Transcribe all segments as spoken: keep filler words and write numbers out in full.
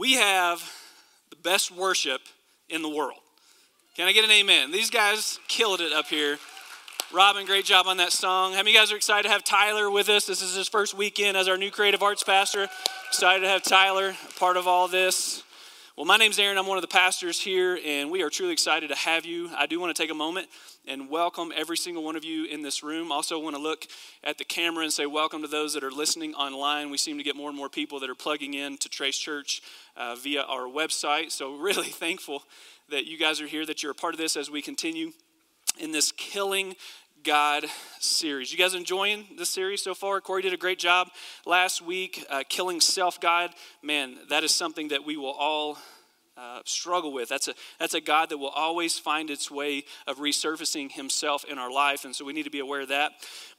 We have the best worship in the world. Can I get an amen? These guys killed it up here. Robin, great job on that song. How many of you guys are excited to have Tyler with us? This is his first weekend as our new creative arts pastor. Excited to have Tyler a part of all this. Well, my name's Aaron. I'm one of the pastors here, and we are truly excited to have you. I do want to take a moment and welcome every single one of you in this room. Also want to look at the camera and say welcome to those that are listening online. We seem to get more and more people that are plugging in to Trace Church uh, via our website. So really thankful that you guys are here, that you're a part of this as we continue in this Killing God series. You guys enjoying this series so far? Corey did a great job last week, uh, Killing Self-God. Man, that is something that we will all uh, struggle with. That's a, that's a God that will always find its way of resurfacing himself in our life, and so we need to be aware of that.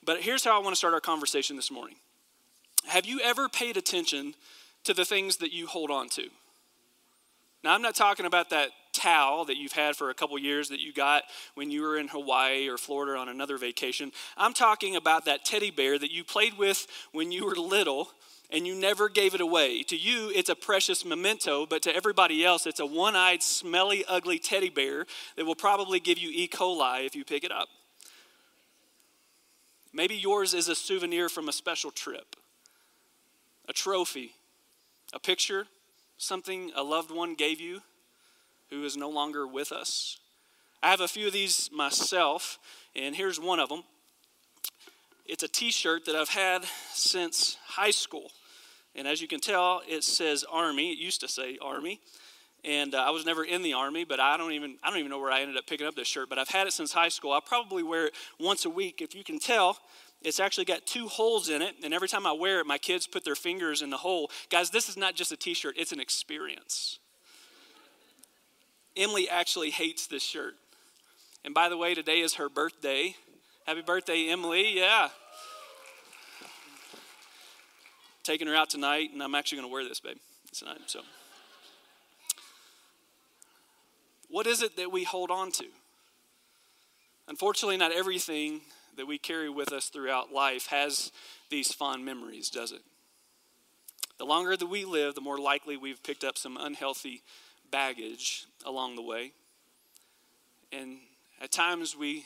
But here's how I want to start our conversation this morning. Have you ever paid attention to the things that you hold on to? Now, I'm not talking about that towel that you've had for a couple years that you got when you were in Hawaii or Florida on another vacation. I'm talking about that teddy bear that you played with when you were little and you never gave it away. To you, it's a precious memento, but to everybody else, it's a one-eyed, smelly, ugly teddy bear that will probably give you E. coli if you pick it up. Maybe yours is a souvenir from a special trip, a trophy, a picture, something a loved one gave you who is no longer with us. I have a few of these myself, and here's one of them. It's a t-shirt that I've had since high school. And as you can tell, it says Army. It used to say Army. And uh, I was never in the Army, but I don't even I don't even know where I ended up picking up this shirt, but I've had it since high school. I probably wear it once a week. If you can tell, it's actually got two holes in it, and every time I wear it, my kids put their fingers in the hole. Guys, this is not just a t-shirt, it's an experience. Emily actually hates this shirt. And by the way, today is her birthday. Happy birthday, Emily. Yeah. Taking her out tonight, and I'm actually going to wear this, babe, tonight. So, what is it that we hold on to? Unfortunately, not everything that we carry with us throughout life has these fond memories, does it? The longer that we live, the more likely we've picked up some unhealthy baggage along the way. And at times we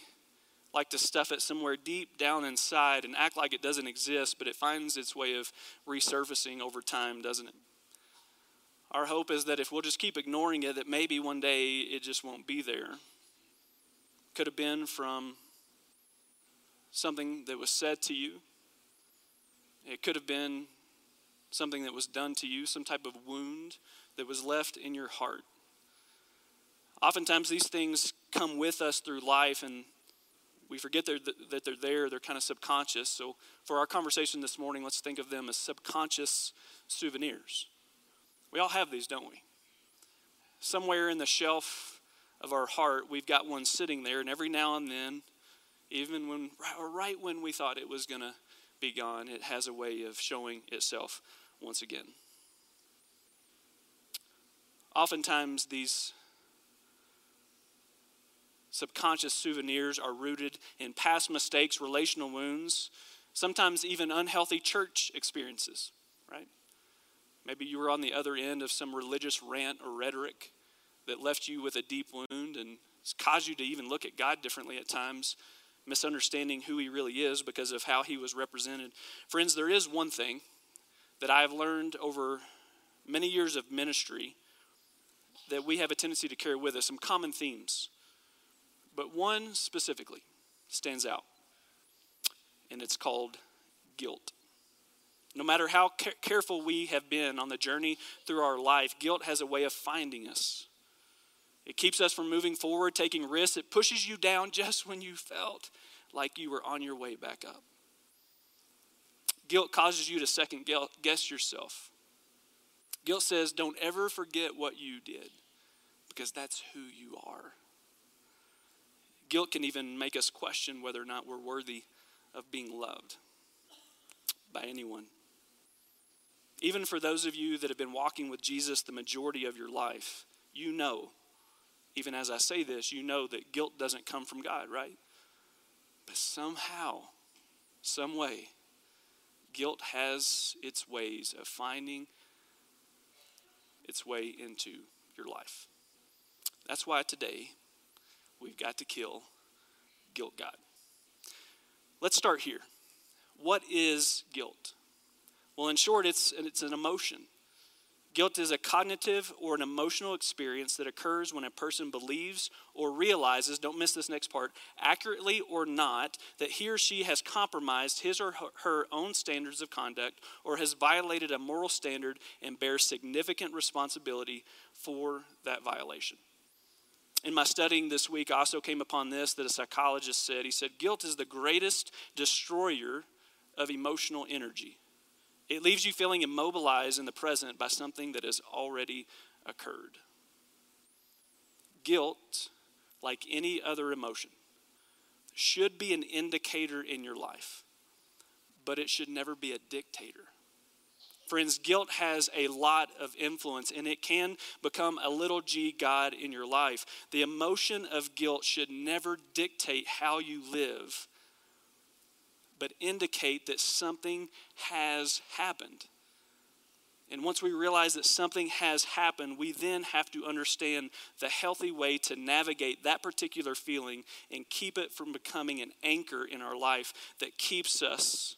like to stuff it somewhere deep down inside and act like it doesn't exist, but it finds its way of resurfacing over time, doesn't it? Our hope is that if we'll just keep ignoring it, that maybe one day it just won't be there. Could have been from something that was said to you. It could have been something that was done to you, some type of wound that was left in your heart. Oftentimes these things come with us through life and we forget they're th- that they're there. They're kind of subconscious. So for our conversation this morning, let's think of them as subconscious souvenirs. We all have these, don't we? Somewhere in the shelf of our heart, we've got one sitting there, and every now and then, even when, or right when we thought it was going to be gone, it has a way of showing itself once again. Oftentimes, these subconscious souvenirs are rooted in past mistakes, relational wounds, sometimes even unhealthy church experiences, right? Maybe you were on the other end of some religious rant or rhetoric that left you with a deep wound and caused you to even look at God differently at times, misunderstanding who he really is because of how he was represented. Friends, there is one thing that I have learned over many years of ministry that we have a tendency to carry with us, some common themes. But one specifically stands out, and it's called guilt. No matter how ca- careful we have been on the journey through our life, guilt has a way of finding us. It keeps us from moving forward, taking risks. It pushes you down just when you felt like you were on your way back up. Guilt causes you to second guess yourself. Guilt says, don't ever forget what you did, because that's who you are. Guilt can even make us question whether or not we're worthy of being loved by anyone. Even for those of you that have been walking with Jesus the majority of your life, you know, even as I say this, you know that guilt doesn't come from God, right? But somehow, some way, guilt has its ways of finding its way into your life. That's why today we've got to kill guilt God. Let's start here. What is guilt? Well, in short, it's, it's an emotion. Guilt is a cognitive or an emotional experience that occurs when a person believes or realizes, don't miss this next part, accurately or not, that he or she has compromised his or her own standards of conduct or has violated a moral standard and bears significant responsibility for that violation. In my studying this week, I also came upon this that a psychologist said. He said, guilt is the greatest destroyer of emotional energy. It leaves you feeling immobilized in the present by something that has already occurred. Guilt, like any other emotion, should be an indicator in your life, but it should never be a dictator. Friends, guilt has a lot of influence, and it can become a little g god in your life. The emotion of guilt should never dictate how you live, but indicate that something has happened. And once we realize that something has happened, we then have to understand the healthy way to navigate that particular feeling and keep it from becoming an anchor in our life that keeps us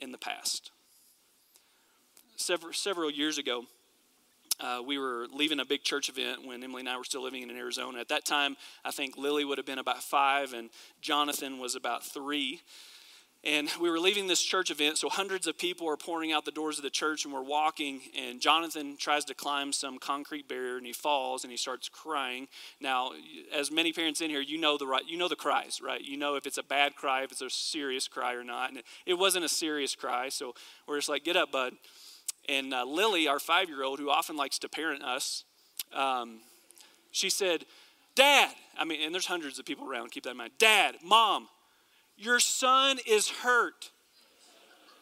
in the past. Several, several years ago, Uh, we were leaving a big church event when Emily and I were still living in Arizona. At that time, I think Lily would have been about five and Jonathan was about three. And we were leaving this church event, so hundreds of people are pouring out the doors of the church and we're walking, and Jonathan tries to climb some concrete barrier and he falls and he starts crying. Now, as many parents in here, you know the right, you know the cries, right? You know if it's a bad cry, if it's a serious cry or not. And it, it wasn't a serious cry, so we're just like, get up, bud. And uh, Lily, our five-year-old, who often likes to parent us, um, she said, Dad, I mean, and there's hundreds of people around, keep that in mind. Dad, Mom, your son is hurt.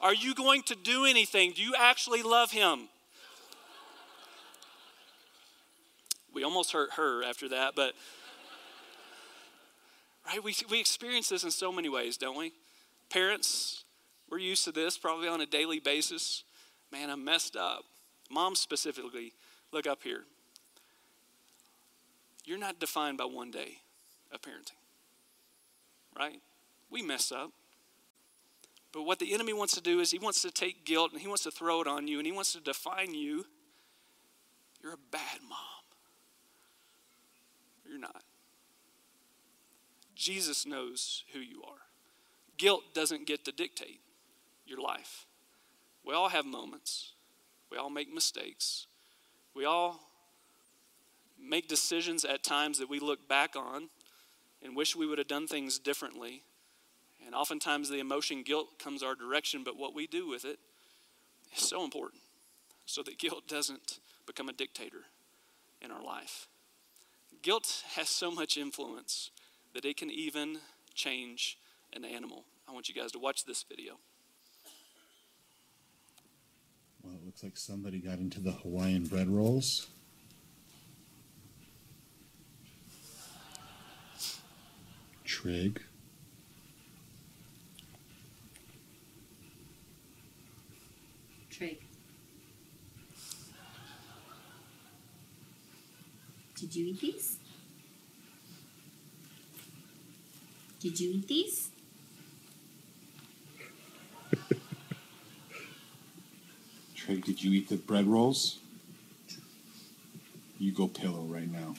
Are you going to do anything? Do you actually love him? We almost hurt her after that, but right, we, we experience this in so many ways, don't we? Parents, we're used to this probably on a daily basis. Man, I messed up. Mom specifically, look up here. You're not defined by one day of parenting, right? We mess up. But what the enemy wants to do is he wants to take guilt and he wants to throw it on you and he wants to define you. You're a bad mom. You're not. Jesus knows who you are. Guilt doesn't get to dictate your life. We all have moments. We all make mistakes. We all make decisions at times that we look back on and wish we would have done things differently. And oftentimes the emotion guilt comes our direction, but what we do with it is so important so that guilt doesn't become a dictator in our life. Guilt has so much influence that it can even change an animal. I want you guys to watch this video. Well, it looks like somebody got into the Hawaiian bread rolls. Trig. Trig. Did you eat these? Did you eat these? Trey, did you eat the bread rolls? You go pillow right now.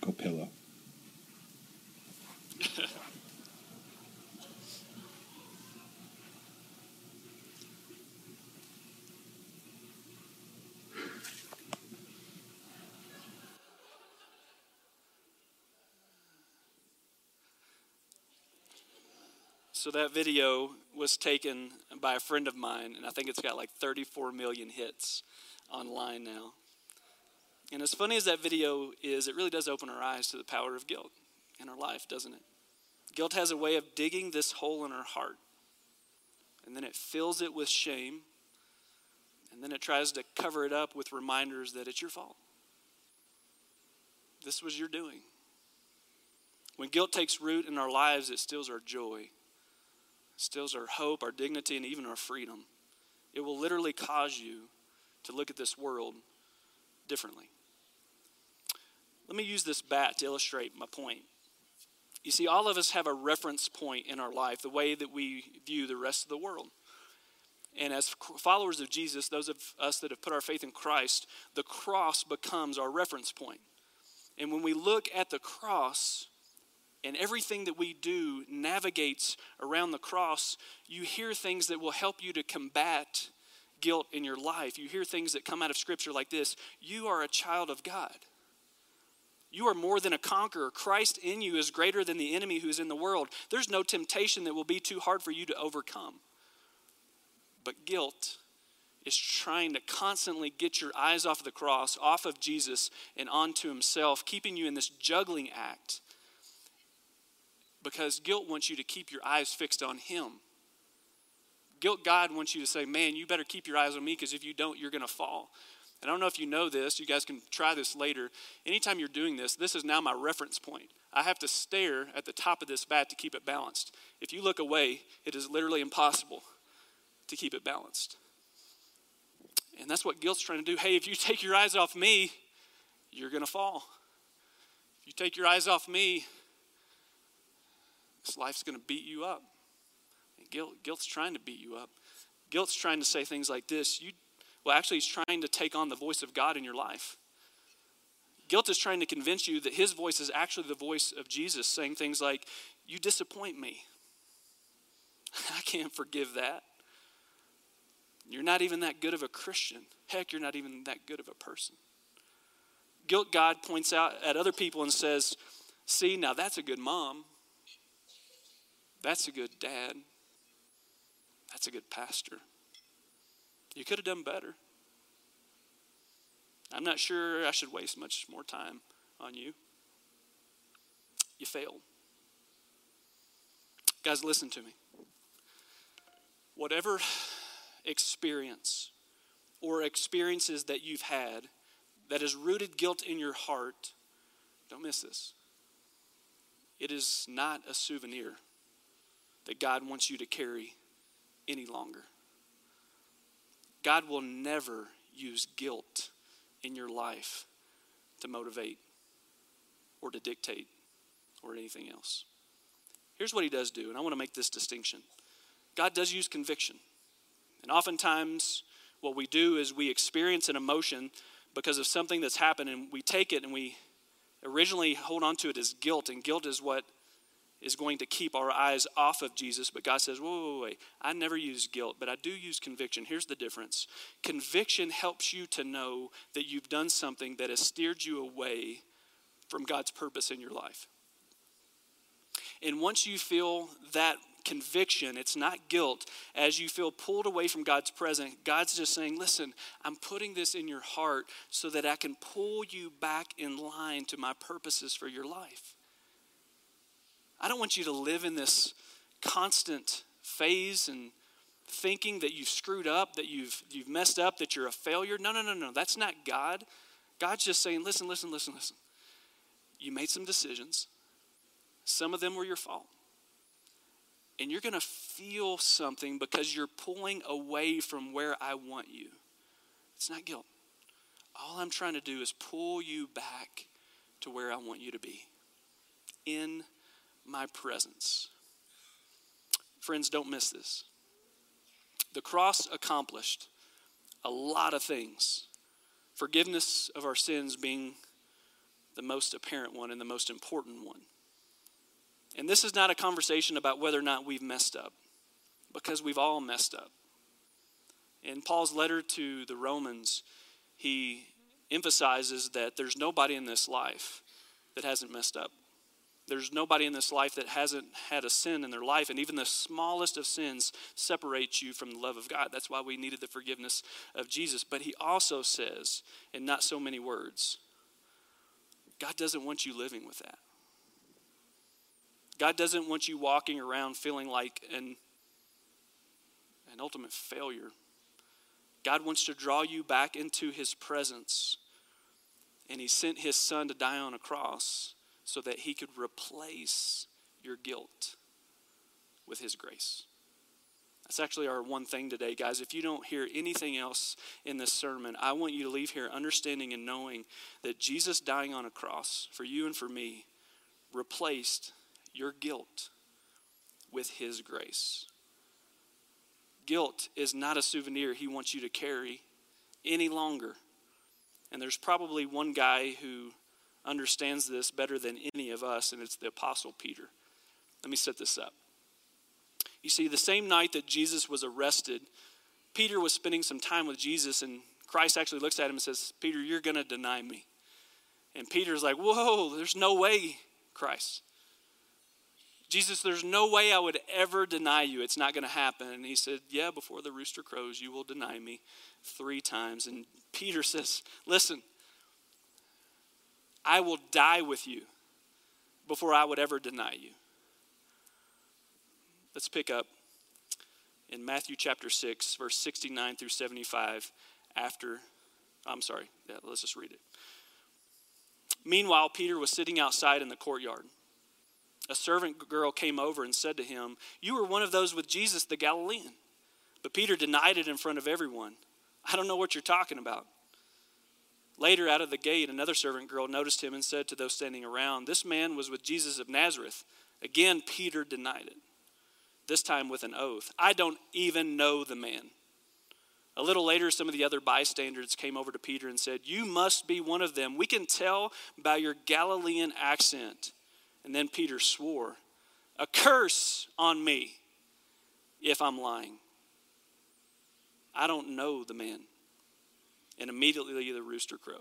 Go pillow. So that video was taken by a friend of mine, and I think it's got like thirty-four million hits online now. And as funny as that video is, it really does open our eyes to the power of guilt in our life, doesn't it? Guilt has a way of digging this hole in our heart, and then it fills it with shame, and then it tries to cover it up with reminders that it's your fault. This was your doing. When guilt takes root in our lives, it steals our joy. Steals our hope, our dignity, and even our freedom. It will literally cause you to look at this world differently. Let me use this bat to illustrate my point. You see, all of us have a reference point in our life, the way that we view the rest of the world. And as followers of Jesus, those of us that have put our faith in Christ, the cross becomes our reference point. And when we look at the cross, and everything that we do navigates around the cross, you hear things that will help you to combat guilt in your life. You hear things that come out of Scripture like this: you are a child of God. You are more than a conqueror. Christ in you is greater than the enemy who is in the world. There's no temptation that will be too hard for you to overcome. But guilt is trying to constantly get your eyes off the cross, off of Jesus, and onto himself, keeping you in this juggling act. Because guilt wants you to keep your eyes fixed on him. Guilt, God wants you to say, man, you better keep your eyes on me, because if you don't, you're going to fall. And I don't know if you know this. You guys can try this later. Anytime you're doing this, this is now my reference point. I have to stare at the top of this bat to keep it balanced. If you look away, it is literally impossible to keep it balanced. And that's what guilt's trying to do. Hey, if you take your eyes off me, you're going to fall. If you take your eyes off me, this life's going to beat you up. And guilt, guilt's trying to beat you up. Guilt's trying to say things like this. You, well, actually, he's trying to take on the voice of God in your life. Guilt is trying to convince you that his voice is actually the voice of Jesus, saying things like, you disappoint me. I can't forgive that. You're not even that good of a Christian. Heck, you're not even that good of a person. Guilt, God points out at other people and says, see, now that's a good mom. That's a good dad. That's a good pastor. You could have done better. I'm not sure I should waste much more time on you. You failed. Guys, listen to me. Whatever experience or experiences that you've had that has rooted guilt in your heart, don't miss this. It is not a souvenir that God wants you to carry any longer. God will never use guilt in your life to motivate or to dictate or anything else. Here's what he does do, and I want to make this distinction. God does use conviction. And oftentimes what we do is we experience an emotion because of something that's happened, and we take it and we originally hold on to it as guilt, and guilt is what is going to keep our eyes off of Jesus. But God says, whoa, whoa, whoa, wait, I never use guilt, but I do use conviction. Here's the difference. Conviction helps you to know that you've done something that has steered you away from God's purpose in your life. And once you feel that conviction, it's not guilt, as you feel pulled away from God's presence, God's just saying, listen, I'm putting this in your heart so that I can pull you back in line to my purposes for your life. I don't want you to live in this constant phase and thinking that you've screwed up, that you've you've messed up, that you're a failure. No, no, no, no. That's not God. God's just saying, listen, listen, listen, listen. You made some decisions. Some of them were your fault. And you're going to feel something because you're pulling away from where I want you. It's not guilt. All I'm trying to do is pull you back to where I want you to be. In my presence. Friends, don't miss this. The cross accomplished a lot of things. Forgiveness of our sins being the most apparent one and the most important one. And this is not a conversation about whether or not we've messed up, because we've all messed up. In Paul's letter to the Romans, he emphasizes that there's nobody in this life that hasn't messed up. There's nobody in this life that hasn't had a sin in their life, and even the smallest of sins separates you from the love of God. That's why we needed the forgiveness of Jesus. But he also says, in not so many words, God doesn't want you living with that. God doesn't want you walking around feeling like an, an ultimate failure. God wants to draw you back into his presence, and he sent his son to die on a cross so that he could replace your guilt with his grace. That's actually our one thing today, guys. If you don't hear anything else in this sermon, I want you to leave here understanding and knowing that Jesus dying on a cross for you and for me replaced your guilt with his grace. Guilt is not a souvenir he wants you to carry any longer. And there's probably one guy who understands this better than any of us, and it's the Apostle Peter. Let me set this up. You see, the same night that Jesus was arrested, Peter was spending some time with Jesus, and Christ actually looks at him and says, Peter, you're going to deny me. And Peter's like, whoa, there's no way, Christ. Jesus, there's no way I would ever deny you. It's not going to happen. And he said, yeah, before the rooster crows, you will deny me three times. And Peter says, listen, I will die with you before I would ever deny you. Let's pick up in Matthew chapter six, verse sixty-nine through seventy-five after, I'm sorry, yeah, let's just read it. Meanwhile, Peter was sitting outside in the courtyard. A servant girl came over and said to him, you were one of those with Jesus the Galilean. But Peter denied it in front of everyone. I don't know what you're talking about. Later, out of the gate, another servant girl noticed him and said to those standing around, this man was with Jesus of Nazareth. Again, Peter denied it. This time with an oath. I don't even know the man. A little later, some of the other bystanders came over to Peter and said, you must be one of them. We can tell by your Galilean accent. And then Peter swore, a curse on me if I'm lying. I don't know the man. And immediately the rooster crowed.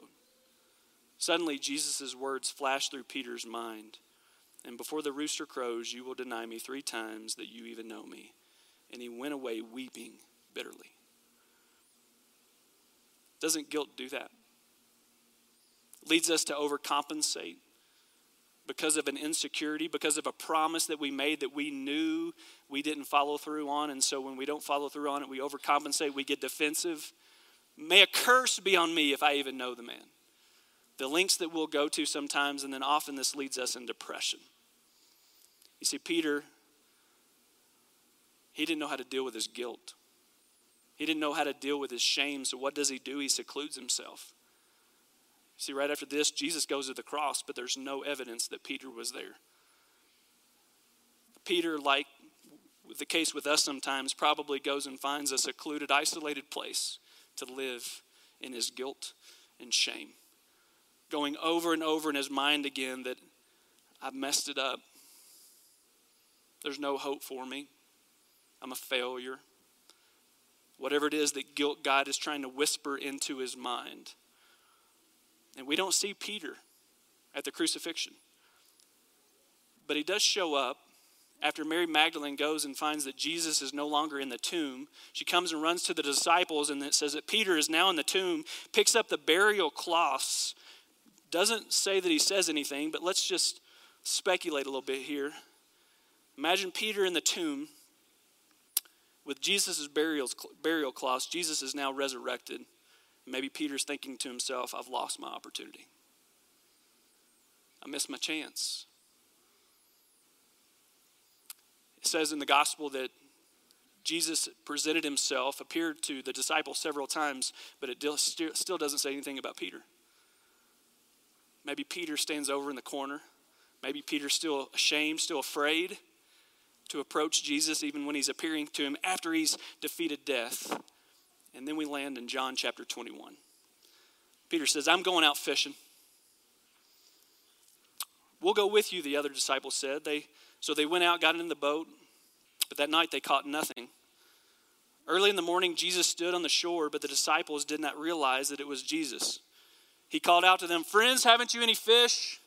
Suddenly, Jesus' words flashed through Peter's mind. And before the rooster crows, you will deny me three times that you even know me. And he went away weeping bitterly. Doesn't guilt do that? Leads us to overcompensate because of an insecurity, because of a promise that we made that we knew we didn't follow through on. And so when we don't follow through on it, we overcompensate, we get defensive. May a curse be on me if I even know the man. The lengths that we'll go to sometimes, and then often this leads us in depression. You see, Peter, he didn't know how to deal with his guilt. He didn't know how to deal with his shame, so what does he do? He secludes himself. See, right after this, Jesus goes to the cross, but there's no evidence that Peter was there. Peter, like the case with us sometimes, probably goes and finds a secluded, isolated place to live in his guilt and shame. Going over and over in his mind again that I've messed it up. There's no hope for me. I'm a failure. Whatever it is that guilt God is trying to whisper into his mind. And we don't see Peter at the crucifixion. But he does show up after Mary Magdalene goes and finds that Jesus is no longer in the tomb. She comes and runs to the disciples, and it says that Peter is now in the tomb, picks up the burial cloths. Doesn't say that he says anything, but let's just speculate a little bit here. Imagine Peter in the tomb with Jesus' burial cloths. Jesus is now resurrected. Maybe Peter's thinking to himself, I've lost my opportunity. I missed my chance. It says in the gospel that Jesus presented himself, appeared to the disciples several times, but it still doesn't say anything about Peter. Maybe Peter stands over in the corner. Maybe Peter's still ashamed, still afraid to approach Jesus even when he's appearing to him after he's defeated death. And then we land in John chapter twenty-one. Peter says, I'm going out fishing. We'll go with you, the other disciples said. They, so they went out, got in the boat, but that night they caught nothing. Early in the morning, Jesus stood on the shore, but the disciples did not realize that it was Jesus. He called out to them, friends, haven't you any fish?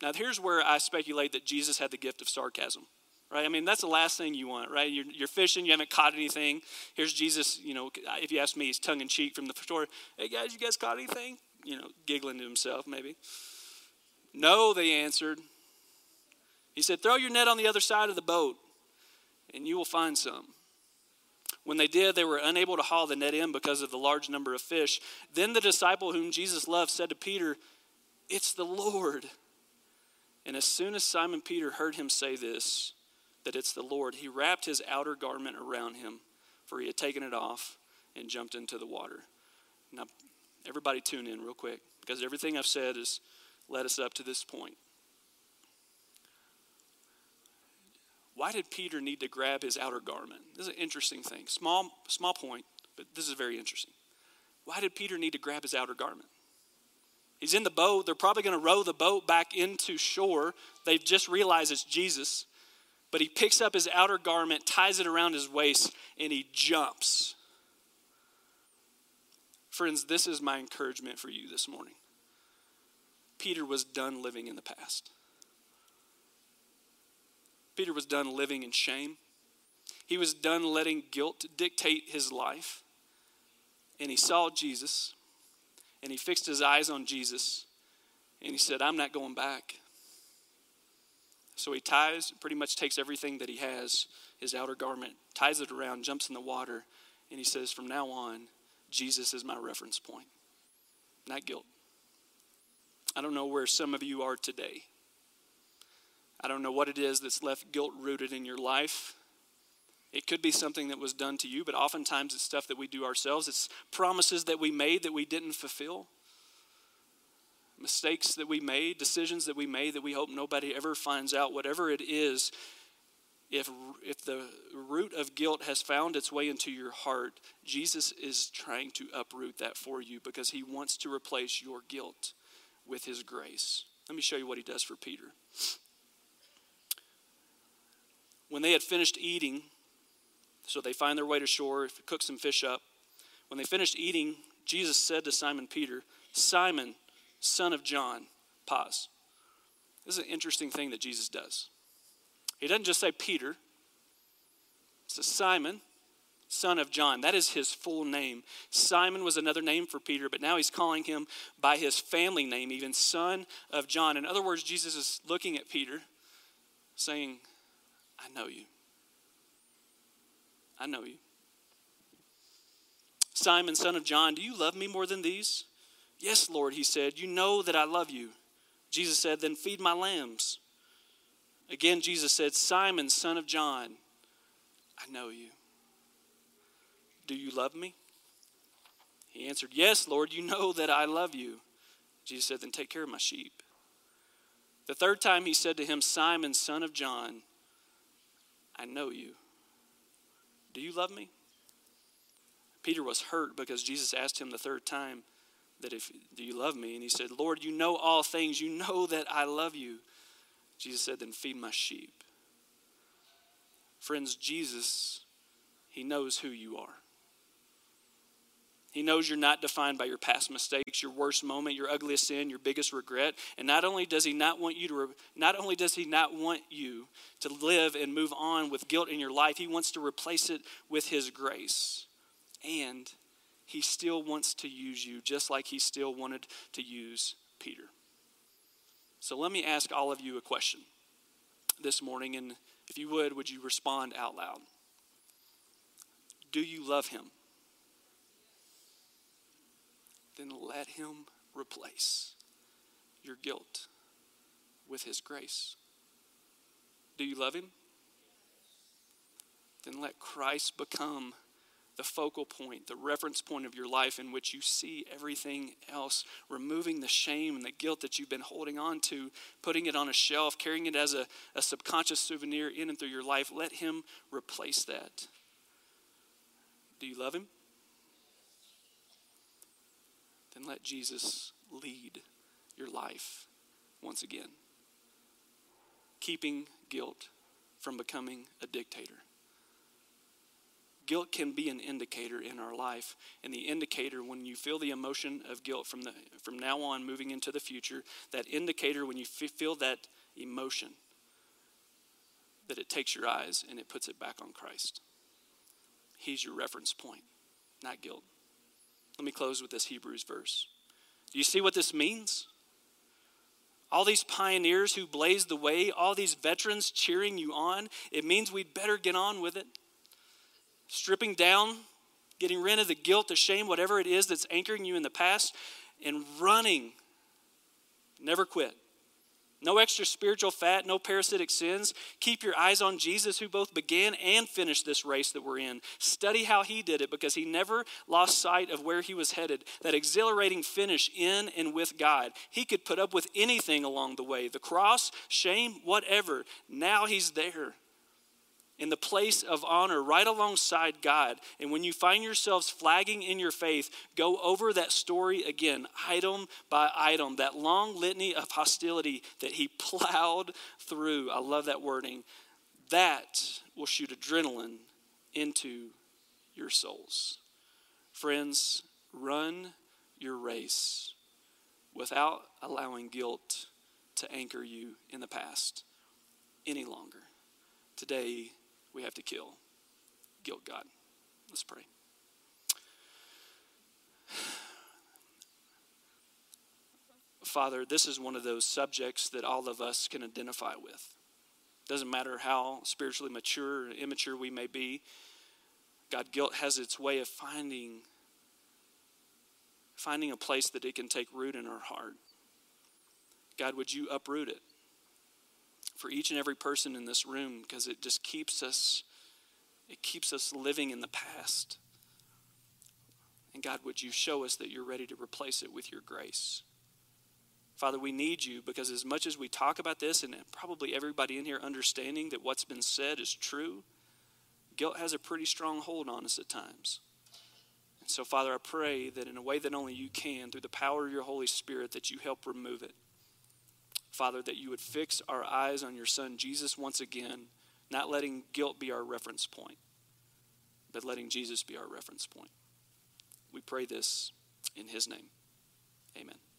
Now, here's where I speculate that Jesus had the gift of sarcasm, right? I mean, that's the last thing you want, right? You're, you're fishing, you haven't caught anything. Here's Jesus, you know, if you ask me, he's tongue-in-cheek from the shore. Hey, guys, you guys caught anything? You know, giggling to himself, maybe. No, they answered. He said, throw your net on the other side of the boat, and you will find some. When they did, they were unable to haul the net in because of the large number of fish. Then the disciple whom Jesus loved said to Peter, it's the Lord. And as soon as Simon Peter heard him say this, that it's the Lord, he wrapped his outer garment around him for he had taken it off and jumped into the water. Now, everybody tune in real quick, because everything I've said has led us up to this point. Why did Peter need to grab his outer garment? This is an interesting thing. Small, small point, but this is very interesting. Why did Peter need to grab his outer garment? He's in the boat. They're probably going to row the boat back into shore. They've just realized it's Jesus. But he picks up his outer garment, ties it around his waist, and he jumps. Friends, this is my encouragement for you this morning. Peter was done living in the past. Peter was done living in shame. He was done letting guilt dictate his life. And he saw Jesus, and he fixed his eyes on Jesus, and he said, I'm not going back. So he ties, pretty much takes everything that he has, his outer garment, ties it around, jumps in the water, and he says, from now on, Jesus is my reference point, not guilt. I don't know where some of you are today. I don't know what it is that's left guilt-rooted in your life. It could be something that was done to you, but oftentimes it's stuff that we do ourselves. It's promises that we made that we didn't fulfill. Mistakes that we made, decisions that we made that we hope nobody ever finds out. Whatever it is, if, if the root of guilt has found its way into your heart, Jesus is trying to uproot that for you, because he wants to replace your guilt with his grace. Let me show you what he does for Peter. When they had finished eating, so they find their way to shore, cook some fish up. When they finished eating, Jesus said to Simon Peter, Simon, son of John, pause. This is an interesting thing that Jesus does. He doesn't just say Peter. It's a Simon, son of John. That is his full name. Simon was another name for Peter, but now he's calling him by his family name, even son of John. In other words, Jesus is looking at Peter saying, I know you. I know you. Simon, son of John, do you love me more than these? Yes, Lord, he said, you know that I love you. Jesus said, then feed my lambs. Again, Jesus said, Simon, son of John, I know you. Do you love me? He answered, yes, Lord, you know that I love you. Jesus said, then take care of my sheep. The third time he said to him, Simon, son of John, I know you. Do you love me? Peter was hurt because Jesus asked him the third time that if, do you love me? And he said, Lord, you know all things. You know that I love you. Jesus said, then feed my sheep. Friends, Jesus, he knows who you are. He knows you're not defined by your past mistakes, your worst moment, your ugliest sin, your biggest regret. And not only does he not want you to, not only does he not want you to live and move on with guilt in your life, he wants to replace it with his grace. And he still wants to use you, just like he still wanted to use Peter. So let me ask all of you a question this morning, and if you would, would you respond out loud? Do you love him? Then let him replace your guilt with his grace. Do you love him? Then let Christ become the focal point, the reference point of your life in which you see everything else, removing the shame and the guilt that you've been holding on to, putting it on a shelf, carrying it as a, a subconscious souvenir in and through your life. Let him replace that. Do you love him? Then let Jesus lead your life once again, keeping guilt from becoming a dictator. Guilt can be an indicator in our life, and the indicator, when you feel the emotion of guilt from the from now on moving into the future, that indicator, when you f- feel that emotion, that it takes your eyes and it puts it back on Christ. He's your reference point, not guilt. Let me close with this Hebrews verse. Do you see what this means? All these pioneers who blazed the way, all these veterans cheering you on, it means we'd better get on with it. Stripping down, getting rid of the guilt, the shame, whatever it is that's anchoring you in the past, and running. Never quit. No extra spiritual fat, no parasitic sins. Keep your eyes on Jesus, who both began and finished this race that we're in. Study how he did it, because he never lost sight of where he was headed, that exhilarating finish in and with God. He could put up with anything along the way, the cross, shame, whatever. Now he's there in the place of honor, right alongside God. And when you find yourselves flagging in your faith, go over that story again, item by item, that long litany of hostility that he plowed through. I love that wording. That will shoot adrenaline into your souls. Friends, run your race without allowing guilt to anchor you in the past any longer. Today, we have to kill guilt, God. Let's pray. Father, this is one of those subjects that all of us can identify with. Doesn't matter how spiritually mature or immature we may be. God, guilt has its way of finding, finding a place that it can take root in our heart. God, would you uproot it for each and every person in this room, because it just keeps us, it keeps us living in the past. And God, would you show us that you're ready to replace it with your grace? Father, we need you, because as much as we talk about this, and probably everybody in here understanding that what's been said is true, guilt has a pretty strong hold on us at times. And so, Father, I pray that in a way that only you can, through the power of your Holy Spirit, that you help remove it. Father, that you would fix our eyes on your Son, Jesus, once again, not letting guilt be our reference point, but letting Jesus be our reference point. We pray this in his name. Amen.